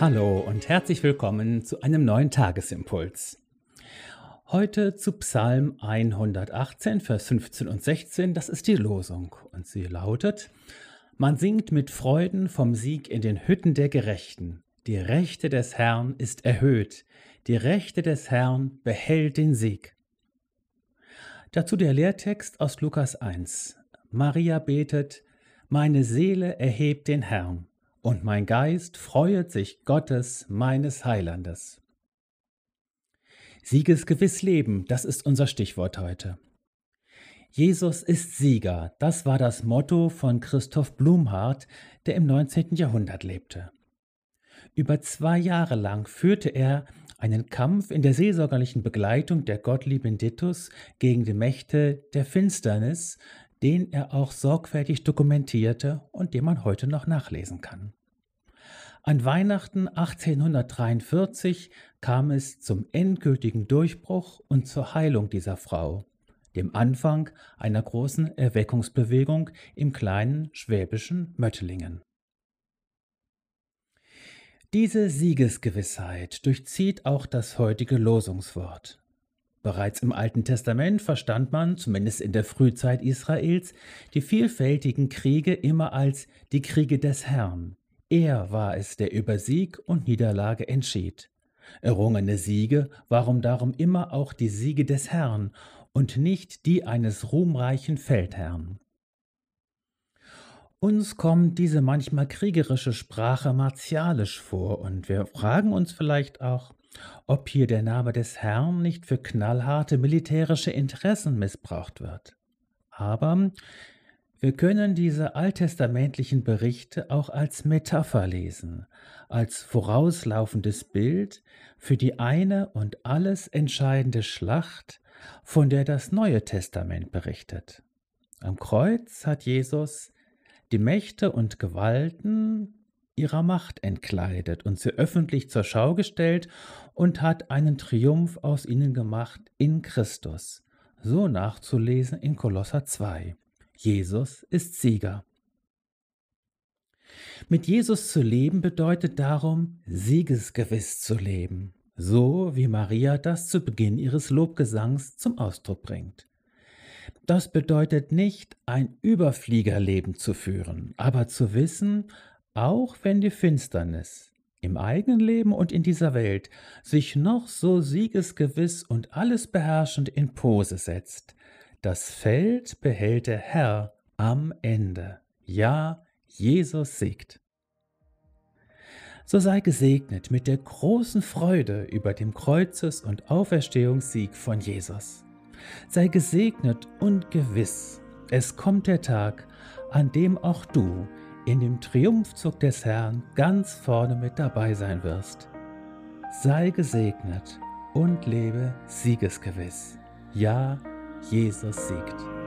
Hallo und herzlich willkommen zu einem neuen Tagesimpuls. Heute zu Psalm 118, Vers 15 und 16, das ist die Losung und sie lautet: Man singt mit Freuden vom Sieg in den Hütten der Gerechten. Die Rechte des Herrn ist erhöht, die Rechte des Herrn behält den Sieg. Dazu der Lehrtext aus Lukas 1. Maria betet: Meine Seele erhebt den Herrn, und mein Geist freuet sich Gottes, meines Heilandes. Siegesgewiss leben, das ist unser Stichwort heute. Jesus ist Sieger, das war das Motto von Christoph Blumhardt, der im 19. Jahrhundert lebte. Über 2 Jahre lang führte er einen Kampf in der seelsorgerlichen Begleitung der Gottliebin Dittus gegen die Mächte der Finsternis, den er auch sorgfältig dokumentierte und den man heute noch nachlesen kann. An Weihnachten 1843 kam es zum endgültigen Durchbruch und zur Heilung dieser Frau, dem Anfang einer großen Erweckungsbewegung im kleinen schwäbischen Möttlingen. Diese Siegesgewissheit durchzieht auch das heutige Losungswort. Bereits im Alten Testament verstand man, zumindest in der Frühzeit Israels, die vielfältigen Kriege immer als die Kriege des Herrn. Er war es, der über Sieg und Niederlage entschied. Errungene Siege waren darum immer auch die Siege des Herrn und nicht die eines ruhmreichen Feldherrn. Uns kommt diese manchmal kriegerische Sprache martialisch vor und wir fragen uns vielleicht auch, ob hier der Name des Herrn nicht für knallharte militärische Interessen missbraucht wird. Aber wir können diese alttestamentlichen Berichte auch als Metapher lesen, als vorauslaufendes Bild für die eine und alles entscheidende Schlacht, von der das Neue Testament berichtet. Am Kreuz hat Jesus die Mächte und Gewalten ihrer Macht entkleidet und sie öffentlich zur Schau gestellt und hat einen Triumph aus ihnen gemacht in Christus. So nachzulesen in Kolosser 2. Jesus ist Sieger. Mit Jesus zu leben bedeutet darum, siegesgewiss zu leben, so wie Maria das zu Beginn ihres Lobgesangs zum Ausdruck bringt. Das bedeutet nicht, ein Überfliegerleben zu führen, aber zu wissen, auch wenn die Finsternis im eigenen Leben und in dieser Welt sich noch so siegesgewiss und alles beherrschend in Pose setzt, das Feld behält der Herr am Ende. Ja, Jesus siegt. So sei gesegnet mit der großen Freude über dem Kreuzes- und Auferstehungssieg von Jesus. Sei gesegnet und gewiss, es kommt der Tag, an dem auch du in dem Triumphzug des Herrn ganz vorne mit dabei sein wirst. Sei gesegnet und lebe siegesgewiss. Ja, Jesus siegt.